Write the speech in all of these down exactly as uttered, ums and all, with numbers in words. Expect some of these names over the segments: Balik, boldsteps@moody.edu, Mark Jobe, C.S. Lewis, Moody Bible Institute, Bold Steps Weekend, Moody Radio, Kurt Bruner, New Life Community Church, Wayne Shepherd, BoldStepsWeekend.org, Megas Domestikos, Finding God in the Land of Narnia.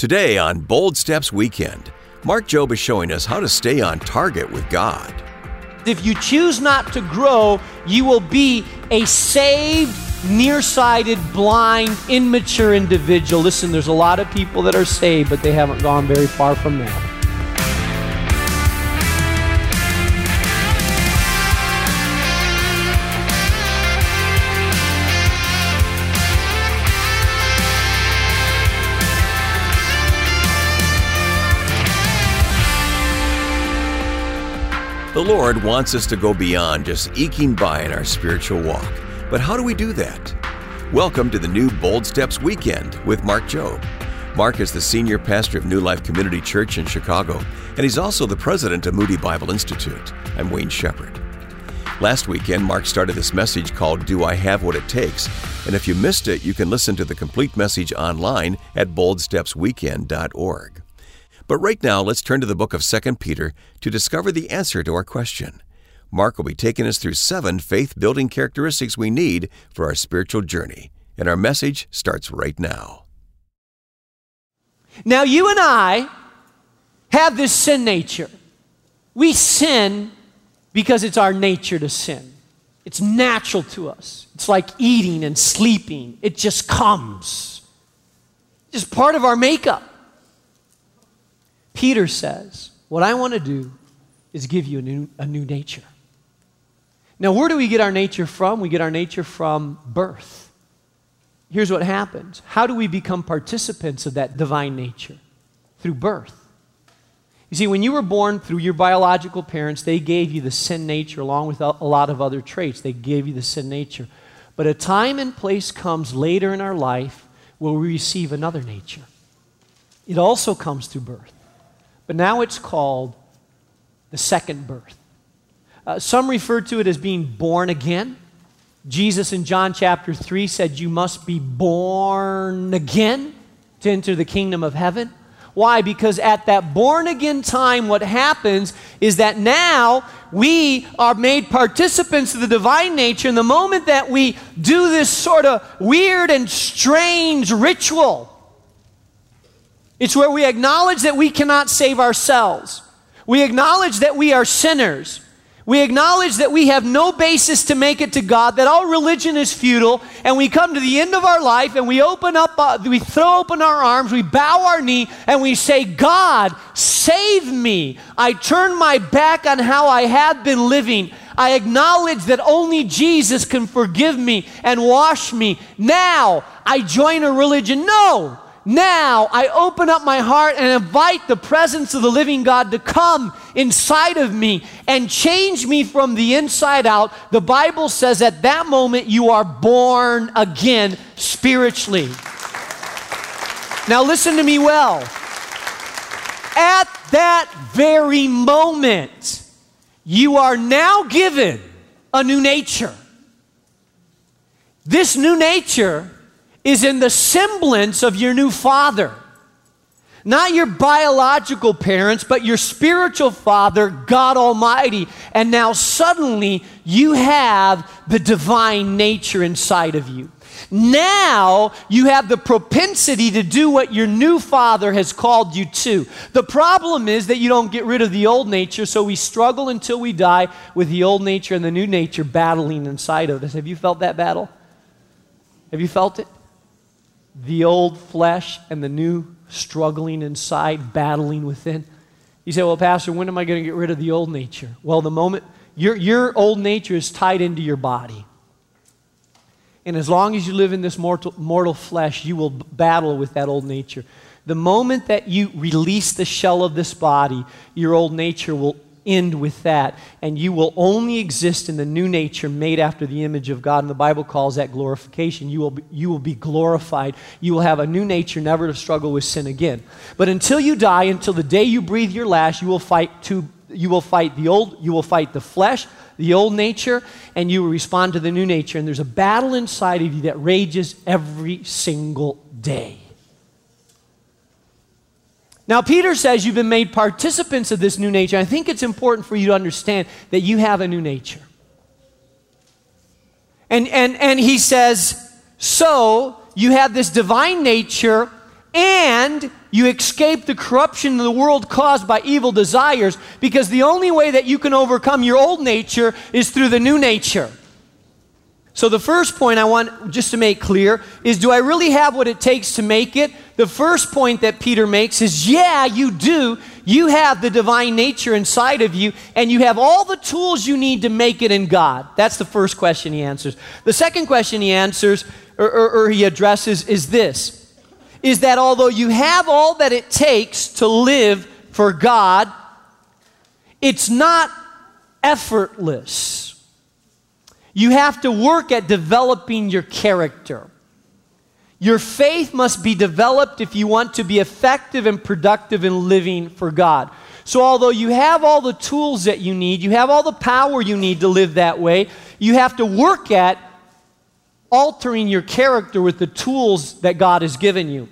Today on Bold Steps Weekend, Mark Jobe is showing us how to stay on target with God. If you choose not to grow, you will be a saved, nearsighted, blind, immature individual. Listen, there's a lot of people that are saved, but they haven't gone very far from that. The Lord wants us to go beyond just eking by in our spiritual walk. But how do we do that? Welcome to the new Bold Steps Weekend with Mark Jobe. Mark is the senior pastor of New Life Community Church in Chicago, and he's also the president of Moody Bible Institute. I'm Wayne Shepherd. Last weekend, Mark started this message called Do I Have What It Takes? And if you missed it, you can listen to the complete message online at bold steps weekend dot org. But right now, let's turn to the book of Second Peter to discover the answer to our question. Mark will be taking us through seven faith-building characteristics we need for our spiritual journey. And our message starts right now. Now you and I have this sin nature. We sin because it's our nature to sin. It's natural to us. It's like eating and sleeping. It just comes. It's part of our makeup. Peter says, what I want to do is give you a new, a new nature. Now, where do we get our nature from? We get our nature from birth. Here's what happens. How do we become participants of that divine nature? Through birth. You see, when you were born through your biological parents, they gave you the sin nature along with a lot of other traits. They gave you the sin nature. But a time and place comes later in our life where we receive another nature. It also comes through birth. But now it's called the second birth. Uh, some refer to it as being born again. Jesus in John chapter three said, you must be born again to enter the kingdom of heaven. Why? Because at that born again time, what happens is that now we are made participants of the divine nature. And the moment that we do this sort of weird and strange ritual, it's where we acknowledge that we cannot save ourselves. We acknowledge that we are sinners. We acknowledge that we have no basis to make it to God, that all religion is futile, and we come to the end of our life and we open up, uh, we throw open our arms, we bow our knee, and we say, God, save me. I turn my back on how I have been living. I acknowledge that only Jesus can forgive me and wash me. Now I join a religion. No. Now I open up my heart and invite the presence of the living God to come inside of me and change me from the inside out. The Bible says at that moment you are born again spiritually. Now listen to me well. At that very moment, you are now given a new nature. This new nature is in the semblance of your new father. Not your biological parents, but your spiritual father, God Almighty. And now suddenly you have the divine nature inside of you. Now you have the propensity to do what your new father has called you to. The problem is that you don't get rid of the old nature, so we struggle until we die with the old nature and the new nature battling inside of us. Have you felt that battle? Have you felt it? The old flesh and the new struggling inside, battling within. You say, well, Pastor, when am I going to get rid of the old nature? Well, the moment, your, your old nature is tied into your body. And as long as you live in this mortal, mortal flesh, you will battle with that old nature. The moment that you release the shell of this body, your old nature will end with that, and you will only exist in the new nature made after the image of God, and the Bible calls that glorification. You will be, you will be glorified. You will have a new nature, never to struggle with sin again. But until you die, until the day you breathe your last, you will fight two, you will fight the old, you will fight the flesh, the old nature, and you will respond to the new nature, and there's a battle inside of you that rages every single day. Now, Peter says you've been made participants of this new nature. I think it's important for you to understand that you have a new nature. And, and, and he says, so you have this divine nature and and you escape the corruption of the world caused by evil desires, because the only way that you can overcome your old nature is through the new nature. So the first point I want just to make clear is, do I really have what it takes to make it? The first point that Peter makes is, yeah, you do. You have the divine nature inside of you, and you have all the tools you need to make it in God. That's the first question he answers. The second question he answers, or, or, or he addresses, is this, is that although you have all that it takes to live for God, it's not effortless. You have to work at developing your character. Your faith must be developed if you want to be effective and productive in living for God. So although you have all the tools that you need, you have all the power you need to live that way, you have to work at altering your character with the tools that God has given you.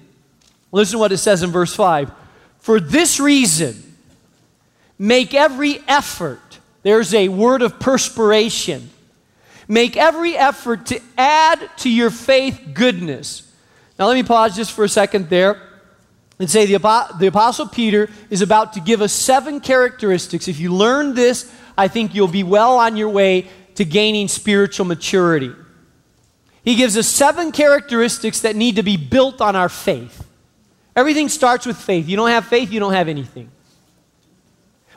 Listen to what it says in verse five. For this reason, make every effort. There's a word of perspiration. Make every effort to add to your faith goodness. Now let me pause just for a second there and say the, the Apostle Peter is about to give us seven characteristics. If you learn this, I think you'll be well on your way to gaining spiritual maturity. He gives us seven characteristics that need to be built on our faith. Everything starts with faith. You don't have faith, you don't have anything.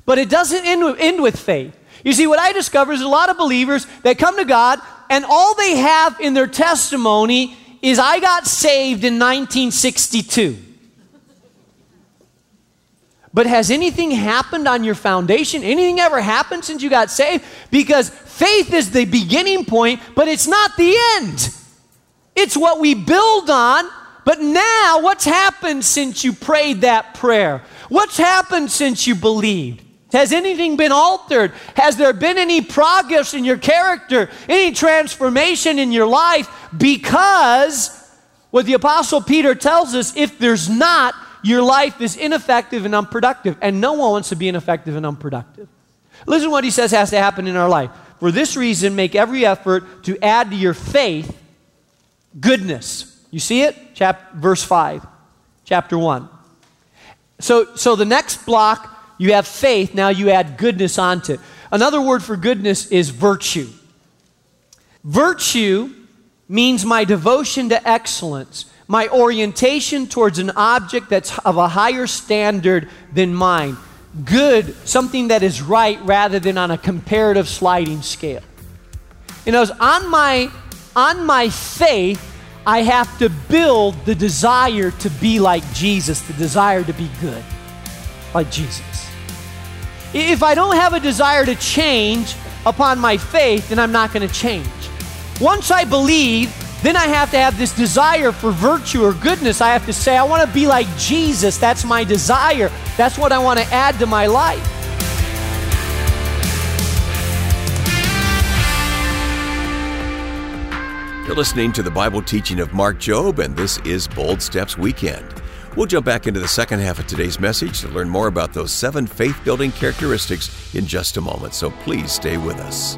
But it doesn't end with, end with faith. You see, what I discover is a lot of believers that come to God, and all they have in their testimony is, I got saved in nineteen sixty-two. But has anything happened on your foundation? Anything ever happened since you got saved? Because faith is the beginning point, but it's not the end. It's what we build on. But now, what's happened since you prayed that prayer? What's happened since you believed? Has anything been altered? Has there been any progress in your character, any transformation in your life? Because what the Apostle Peter tells us, if there's not, your life is ineffective and unproductive. And no one wants to be ineffective and unproductive. Listen to what he says has to happen in our life. For this reason, make every effort to add to your faith goodness. You see it? Chap- verse five, chapter one. So, so the next block, you have faith, now you add goodness onto it. Another word for goodness is virtue. Virtue means my devotion to excellence, my orientation towards an object that's of a higher standard than mine. Good, something that is right rather than on a comparative sliding scale. You know, on my, on my faith, I have to build the desire to be like Jesus, the desire to be good, like Jesus. If I don't have a desire to change upon my faith, then I'm not going to change. Once I believe, then I have to have this desire for virtue or goodness. I have to say, I want to be like Jesus. That's my desire. That's what I want to add to my life. You're listening to the Bible teaching of Mark Jobe, and this is Bold Steps Weekend. We'll jump back into the second half of today's message to learn more about those seven faith-building characteristics in just a moment, so please stay with us.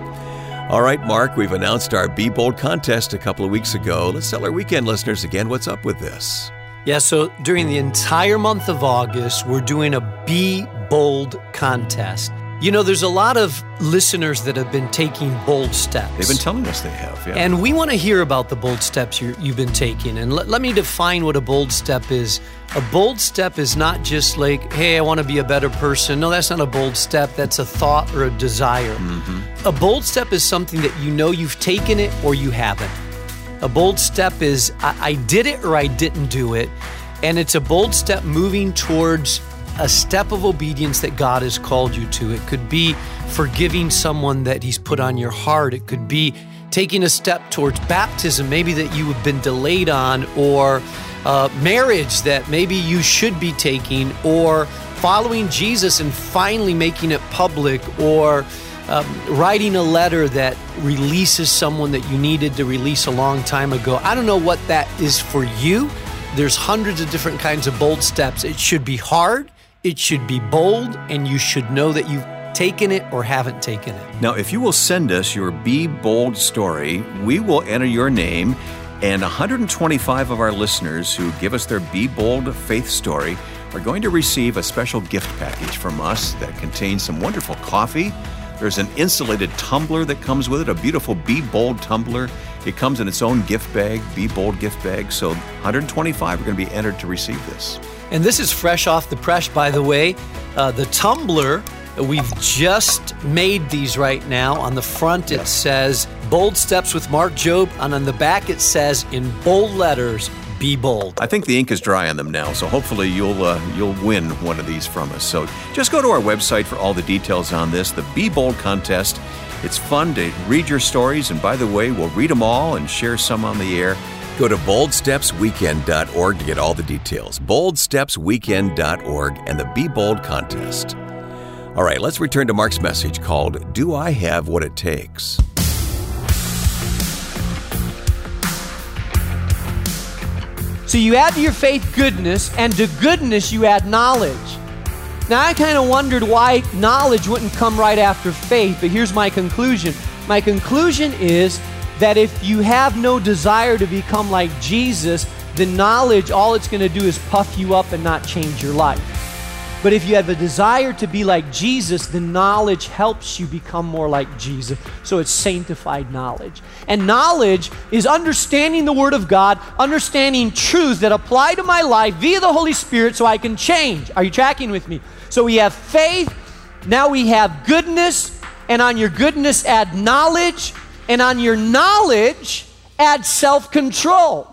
All right, Mark, we've announced our Be Bold contest a couple of weeks ago. Let's tell our weekend listeners again what's up with this. Yeah, so during the entire month of August, we're doing a Be Bold contest. You know, there's a lot of listeners that have been taking bold steps. They've been telling us they have, yeah. And we want to hear about the bold steps you're, you've been taking. And let, let me define what a bold step is. A bold step is not just like, hey, I want to be a better person. No, that's not a bold step. That's a thought or a desire. Mm-hmm. A bold step is something that you know you've taken it or you haven't. A bold step is, I, I did it or I didn't do it. And it's a bold step moving towards a step of obedience that God has called you to. It could be forgiving someone that he's put on your heart. It could be taking a step towards baptism, maybe that you have been delayed on, or uh, marriage that maybe you should be taking, or following Jesus and finally making it public, or um, writing a letter that releases someone that you needed to release a long time ago. I don't know what that is for you. There's hundreds of different kinds of bold steps. It should be hard. It should be bold, and you should know that you've taken it or haven't taken it. Now, if you will send us your Be Bold story, we will enter your name And one hundred twenty-five of our listeners who give us their Be Bold faith story are going to receive a special gift package from us that contains some wonderful coffee. There's an insulated tumbler that comes with it, a beautiful Be Bold tumbler. It comes in its own gift bag, Be Bold gift bag. So one hundred twenty-five are going to be entered to receive this. And this is fresh off the press, by the way. Uh, the tumbler, we've just made these right now. On the front, it says Bold Steps with Mark Jobe. And on the back, it says in bold letters, Be Bold. I think the ink is dry on them now, so hopefully you'll uh, you'll win one of these from us. So just go to our website for all the details on this, the Be Bold contest. It's fun to read your stories, and by the way, we'll read them all and share some on the air. Go to bold steps weekend dot org to get all the details. bold steps weekend dot org and the Be Bold contest. All right, let's return to Mark's message called, Do I Have What It Takes? So you add to your faith goodness, and to goodness you add knowledge. Now I kind of wondered why knowledge wouldn't come right after faith, but here's my conclusion. My conclusion is that if you have no desire to become like Jesus, then knowledge, all it's going to do is puff you up and not change your life. But if you have a desire to be like Jesus, then knowledge helps you become more like Jesus. So it's sanctified knowledge. And knowledge is understanding the Word of God, understanding truths that apply to my life via the Holy Spirit so I can change. Are you tracking with me? So we have faith, now we have goodness, and on your goodness add knowledge, and on your knowledge add self-control.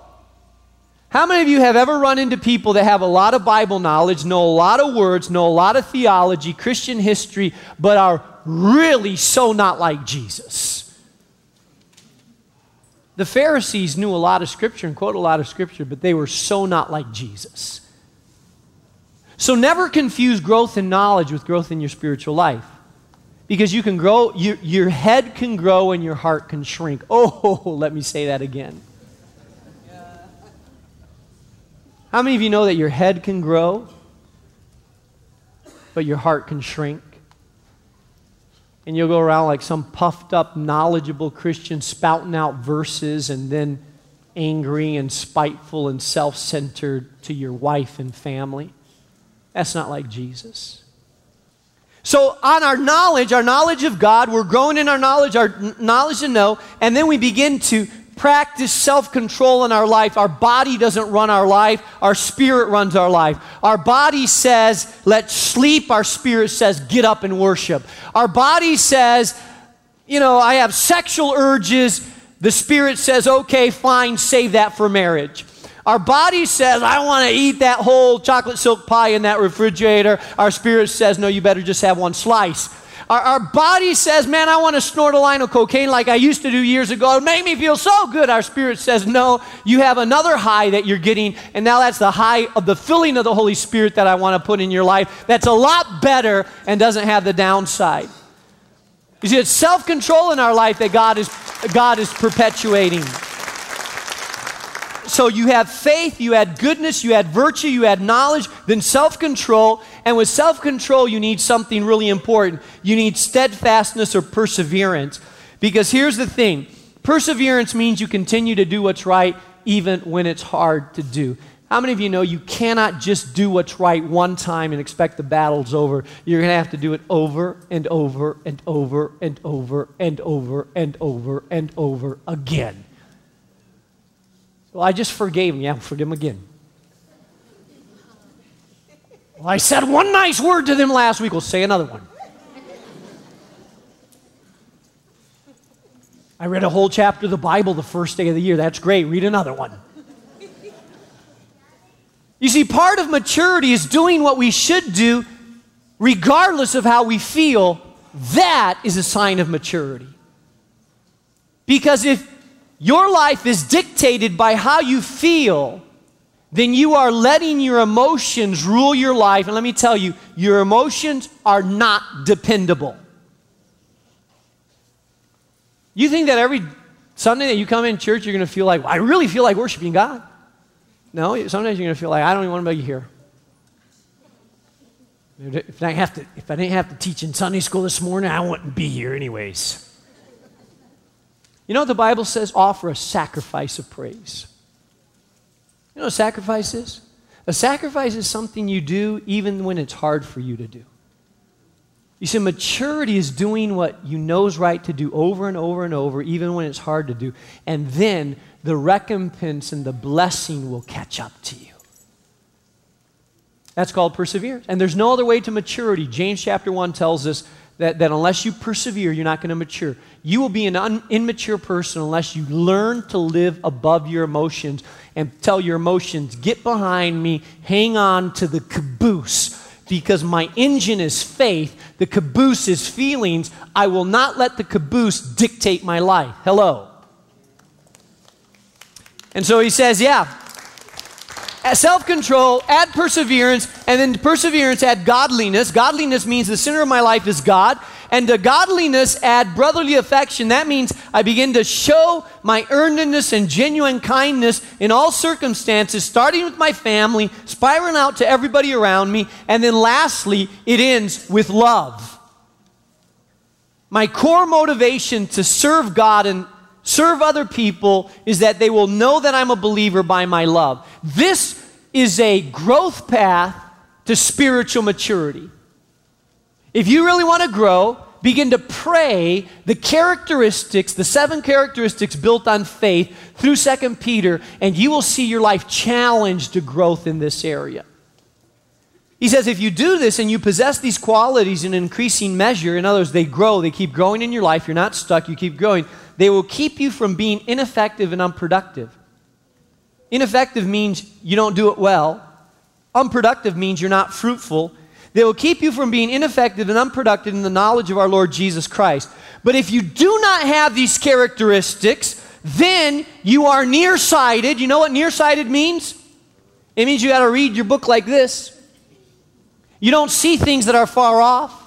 How many of you have ever run into people that have a lot of Bible knowledge, know a lot of words, know a lot of theology, Christian history, but are really so not like Jesus? The Pharisees knew a lot of Scripture and quote a lot of Scripture, but they were so not like Jesus. So never confuse growth in knowledge with growth in your spiritual life. Because you can grow, your, your head can grow and your heart can shrink. Oh, let me say that again. How many of you know that your head can grow, but your heart can shrink? And you'll go around like some puffed up, knowledgeable Christian spouting out verses and then angry and spiteful and self-centered to your wife and family. That's not like Jesus. So on our knowledge, our knowledge of God, we're growing in our knowledge, our knowledge to know, and then we begin to practice self-control in our life. Our body doesn't run our life. Our spirit runs our life. Our body says, let's sleep. Our spirit says, get up and worship. Our body says, you know, I have sexual urges. The spirit says, okay, fine, save that for marriage. Our body says, I want to eat that whole chocolate silk pie in that refrigerator. Our spirit says, no, you better just have one slice. Our, our body says, man, I want to snort a line of cocaine like I used to do years ago. It made me feel so good. Our spirit says, no, you have another high that you're getting, and now that's the high of the filling of the Holy Spirit that I want to put in your life. That's a lot better and doesn't have the downside. You see, it's self-control in our life that God is, God is perpetuating. So you have faith, you had goodness, you had virtue, you had knowledge, then self-control. And with self-control, you need something really important. You need steadfastness or perseverance. Because here's the thing. Perseverance means you continue to do what's right even when it's hard to do. How many of you know you cannot just do what's right one time and expect the battle's over? You're going to have to do it over and over and over and over and over and over and over again. Well, I just forgave him. Yeah, forgive him again. Well, I said one nice word to them last week. We'll say another one. I read a whole chapter of the Bible the first day of the year. That's great. Read another one. You see, part of maturity is doing what we should do regardless of how we feel. That is a sign of maturity. Because if your life is dictated by how you feel, then you are letting your emotions rule your life. And let me tell you, your emotions are not dependable. You think that every Sunday that you come in church, you're going to feel like, I really feel like worshiping God. No, sometimes you're going to feel like, I don't even want to be here. If I have to, if I didn't have to teach in Sunday school this morning, I wouldn't be here anyways. You know what the Bible says? Offer a sacrifice of praise. You know what a sacrifice is? A sacrifice is something you do even when it's hard for you to do. You see, maturity is doing what you know is right to do over and over and over, even when it's hard to do. And then the recompense and the blessing will catch up to you. That's called perseverance. And there's no other way to maturity. James chapter one tells us that, that unless you persevere, you're not going to mature. You will be an un, immature person unless you learn to live above your emotions and tell your emotions, get behind me, hang on to the caboose. Because my engine is faith, the caboose is feelings. I will not let the caboose dictate my life. Hello. And so he says, yeah, self-control, add perseverance, and then to perseverance, add godliness. Godliness means the center of my life is God. And to godliness, add brotherly affection. That means I begin to show my earnestness and genuine kindness in all circumstances, starting with my family, spiraling out to everybody around me, and then lastly, it ends with love. My core motivation to serve God and serve other people is that they will know that I'm a believer by my love. This is a growth path to spiritual maturity. If you really want to grow, begin to pray the characteristics, the seven characteristics built on faith through Second Peter, and you will see your life challenged to growth in this area. He says if you do this and you possess these qualities in increasing measure, in other words, they grow, they keep growing in your life, you're not stuck, you keep growing, they will keep you from being ineffective and unproductive. Ineffective means you don't do it well. Unproductive means you're not fruitful. They will keep you from being ineffective and unproductive in the knowledge of our Lord Jesus Christ. But if you do not have these characteristics, then you are nearsighted. You know what nearsighted means? It means you got to read your book like this. You don't see things that are far off.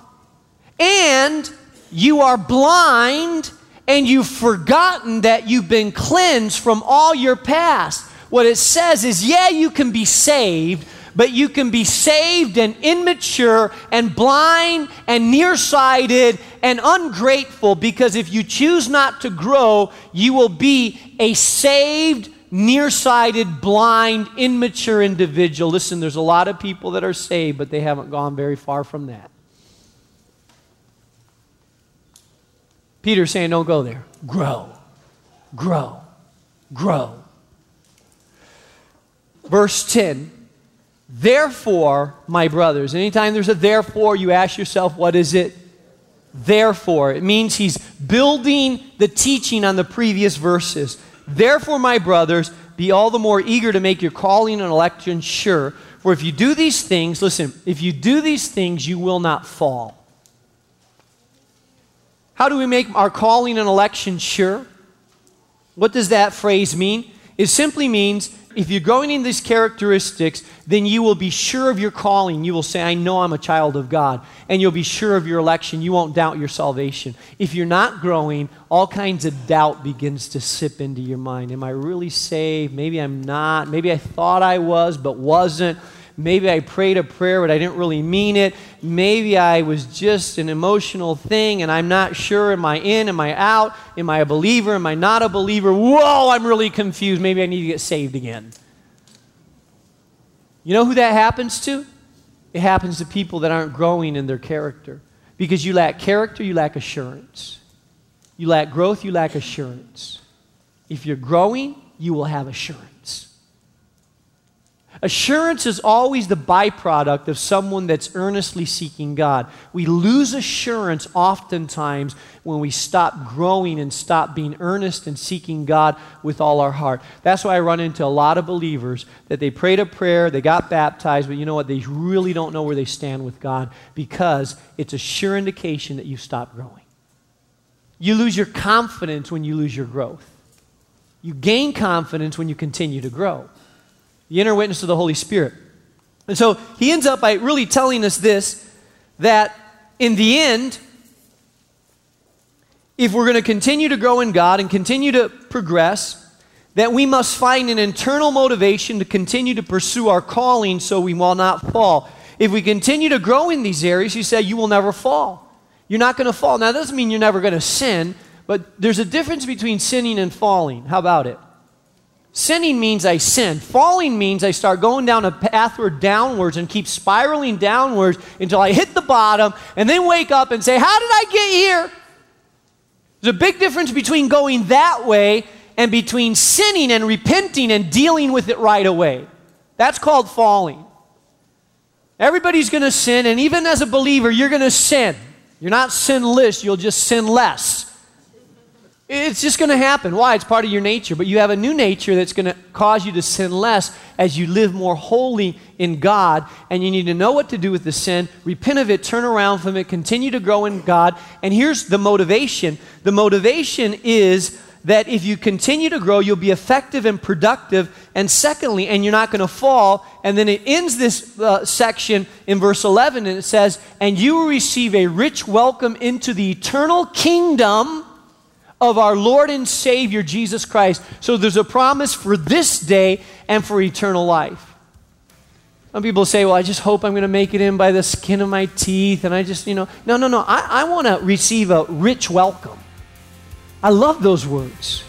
And you are blind, and you've forgotten that you've been cleansed from all your past. What it says is, yeah, you can be saved, but you can be saved and immature and blind and nearsighted and ungrateful, because if you choose not to grow, you will be a saved, nearsighted, blind, immature individual. Listen, there's a lot of people that are saved, but they haven't gone very far from that. Peter's saying, don't go there. Grow, grow, grow. Verse ten. Therefore, my brothers, anytime there's a therefore, you ask yourself, what is it? Therefore. It means he's building the teaching on the previous verses. Therefore, my brothers, be all the more eager to make your calling and election sure. For if you do these things, listen, if you do these things, you will not fall. How do we make our calling and election sure? What does that phrase mean? It simply means, if you're growing in these characteristics, then you will be sure of your calling. You will say, I know I'm a child of God. And you'll be sure of your election. You won't doubt your salvation. If you're not growing, all kinds of doubt begins to sip into your mind. Am I really saved? Maybe I'm not. Maybe I thought I was, but wasn't. Maybe I prayed a prayer, but I didn't really mean it. Maybe I was just an emotional thing, and I'm not sure. Am I in? Am I out? Am I a believer? Am I not a believer? Whoa, I'm really confused. Maybe I need to get saved again. You know who that happens to? It happens to people that aren't growing in their character. Because you lack character, you lack assurance. You lack growth, you lack assurance. If you're growing, you will have assurance. Assurance is always the byproduct of someone that's earnestly seeking God. We lose assurance oftentimes when we stop growing and stop being earnest and seeking God with all our heart. That's why I run into a lot of believers that they prayed a prayer, they got baptized, but you know what? They really don't know where they stand with God, because it's a sure indication that you stopped growing. You lose your confidence when you lose your growth. You gain confidence when you continue to grow. The inner witness of the Holy Spirit. And so he ends up by really telling us this, that in the end, if we're going to continue to grow in God and continue to progress, that we must find an internal motivation to continue to pursue our calling so we will not fall. If we continue to grow in these areas, he said, you will never fall. You're not going to fall. Now, that doesn't mean you're never going to sin, But there's a difference between sinning and falling. How about it? Sinning means I sin. Falling means I start going down a path where downwards and keep spiraling downwards until I hit the bottom and then wake up and say, how did I get here? There's a big difference between going that way and between sinning and repenting and dealing with it right away. That's called falling. Everybody's going to sin, and even as a believer, you're going to sin. You're not sinless, you'll just sin less. It's just going to happen. Why? It's part of your nature. But you have a new nature that's going to cause you to sin less as you live more wholly in God. And you need to know what to do with the sin. Repent of it. Turn around from it. Continue to grow in God. And here's the motivation. The motivation is that if you continue to grow, you'll be effective and productive. And secondly, and you're not going to fall. And then it ends this uh, section in verse eleven. And it says, and you will receive a rich welcome into the eternal kingdom of our Lord and Savior, Jesus Christ. So there's a promise for this day and for eternal life. Some people say, well, I just hope I'm going to make it in by the skin of my teeth. And I just, you know, no, no, no. I, I want to receive a rich welcome. I love those words.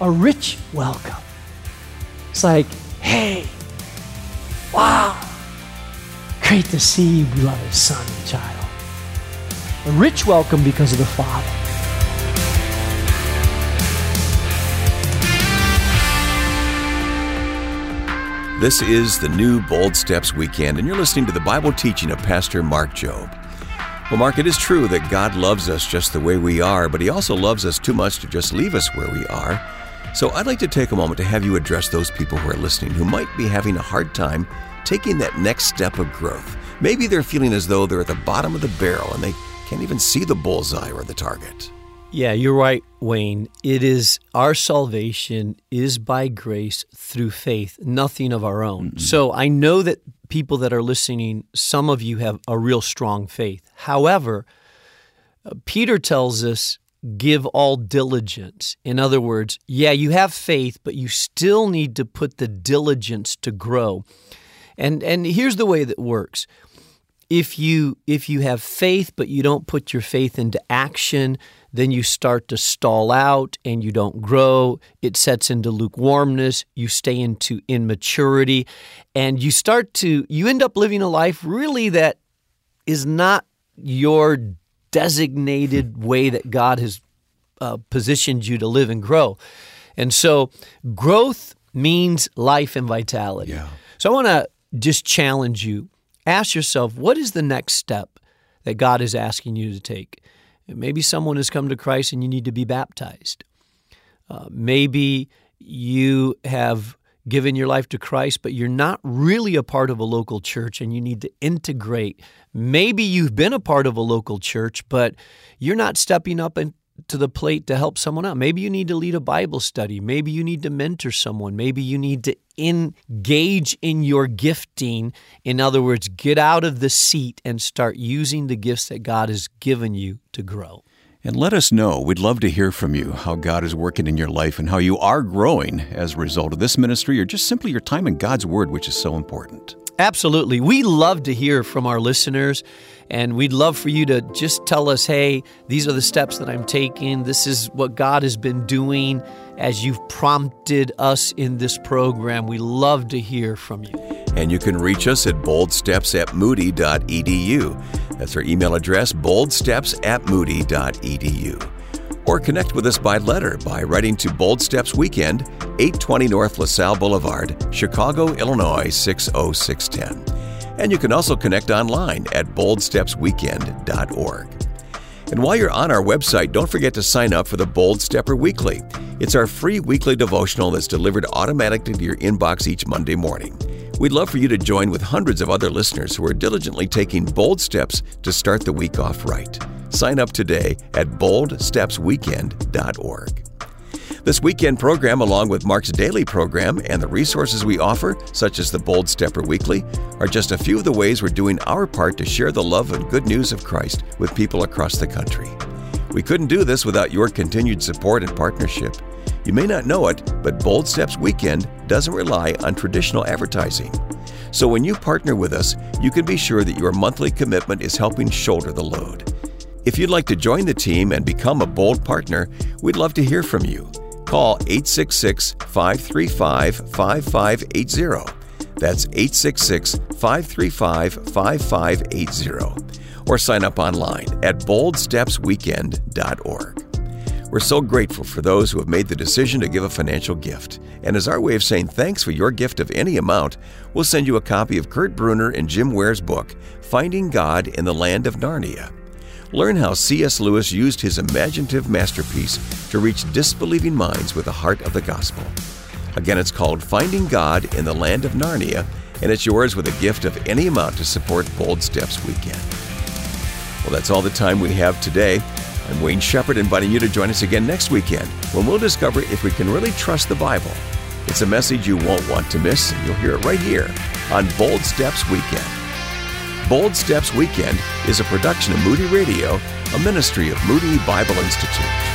A rich welcome. It's like, hey, wow. Great to see you, beloved son and child. A rich welcome because of the Father. This is the new Bold Steps Weekend, and you're listening to the Bible teaching of Pastor Mark Jobe. Well, Mark, it is true that God loves us just the way we are, but He also loves us too much to just leave us where we are. So I'd like to take a moment to have you address those people who are listening who might be having a hard time taking that next step of growth. Maybe they're feeling as though they're at the bottom of the barrel and they can't even see the bullseye or the target. Yeah, you're right, Wayne. It is our salvation is by grace through faith, nothing of our own. Mm-hmm. So I know that people that are listening, some of you have a real strong faith. However, Peter tells us, give all diligence. In other words, yeah, you have faith, but you still need to put the diligence to grow. And and here's the way that works. If you if you have faith, but you don't put your faith into action, then you start to stall out and you don't grow. It sets into lukewarmness. You stay into immaturity, and you start to, you end up living a life really that is not your designated way that God has uh, positioned you to live and grow. And so growth means life and vitality. Yeah. So I want to just challenge you. Ask yourself, what is the next step that God is asking you to take? Maybe someone has come to Christ and you need to be baptized. Uh, maybe you have given your life to Christ, but you're not really a part of a local church and you need to integrate. Maybe you've been a part of a local church, but you're not stepping up and to the plate to help someone out. Maybe you need to lead a Bible study. Maybe you need to mentor someone. Maybe you need to engage in your gifting. In other words, get out of the seat and start using the gifts that God has given you to grow. And let us know. We'd love to hear from you, how God is working in your life and how you are growing as a result of this ministry or just simply your time in God's Word, which is so important. Absolutely. We love to hear from our listeners, and we'd love for you to just tell us, hey, these are the steps that I'm taking. This is what God has been doing as you've prompted us in this program. We love to hear from you. And you can reach us at bold steps at moody dot e d u. That's our email address, bold steps at moody dot e d u. Or connect with us by letter by writing to Bold Steps Weekend, eight twenty North LaSalle Boulevard, Chicago, Illinois, six oh six one oh. And you can also connect online at bold steps weekend dot org. And while you're on our website, don't forget to sign up for the Bold Stepper Weekly. It's our free weekly devotional that's delivered automatically to your inbox each Monday morning. We'd love for you to join with hundreds of other listeners who are diligently taking bold steps to start the week off right. Sign up today at bold steps weekend dot org. This weekend program, along with Mark's daily program and the resources we offer, such as the Bold Stepper Weekly, are just a few of the ways we're doing our part to share the love and good news of Christ with people across the country. We couldn't do this without your continued support and partnership. You may not know it, but Bold Steps Weekend doesn't rely on traditional advertising. So when you partner with us, you can be sure that your monthly commitment is helping shoulder the load. If you'd like to join the team and become a Bold partner, we'd love to hear from you. Call eight six six, five three five, five five eight zero. That's eight six six, five three five, five five eight zero. Or sign up online at bold steps weekend dot org. We're so grateful for those who have made the decision to give a financial gift. And as our way of saying thanks for your gift of any amount, we'll send you a copy of Kurt Bruner and Jim Ware's book, Finding God in the Land of Narnia. Learn how C S. Lewis used his imaginative masterpiece to reach disbelieving minds with the heart of the gospel. Again, it's called Finding God in the Land of Narnia, and it's yours with a gift of any amount to support Bold Steps Weekend. Well, that's all the time we have today. I'm Wayne Shepherd, inviting you to join us again next weekend when we'll discover if we can really trust the Bible. It's a message you won't want to miss, and you'll hear it right here on Bold Steps Weekend. Bold Steps Weekend is a production of Moody Radio, a ministry of Moody Bible Institute.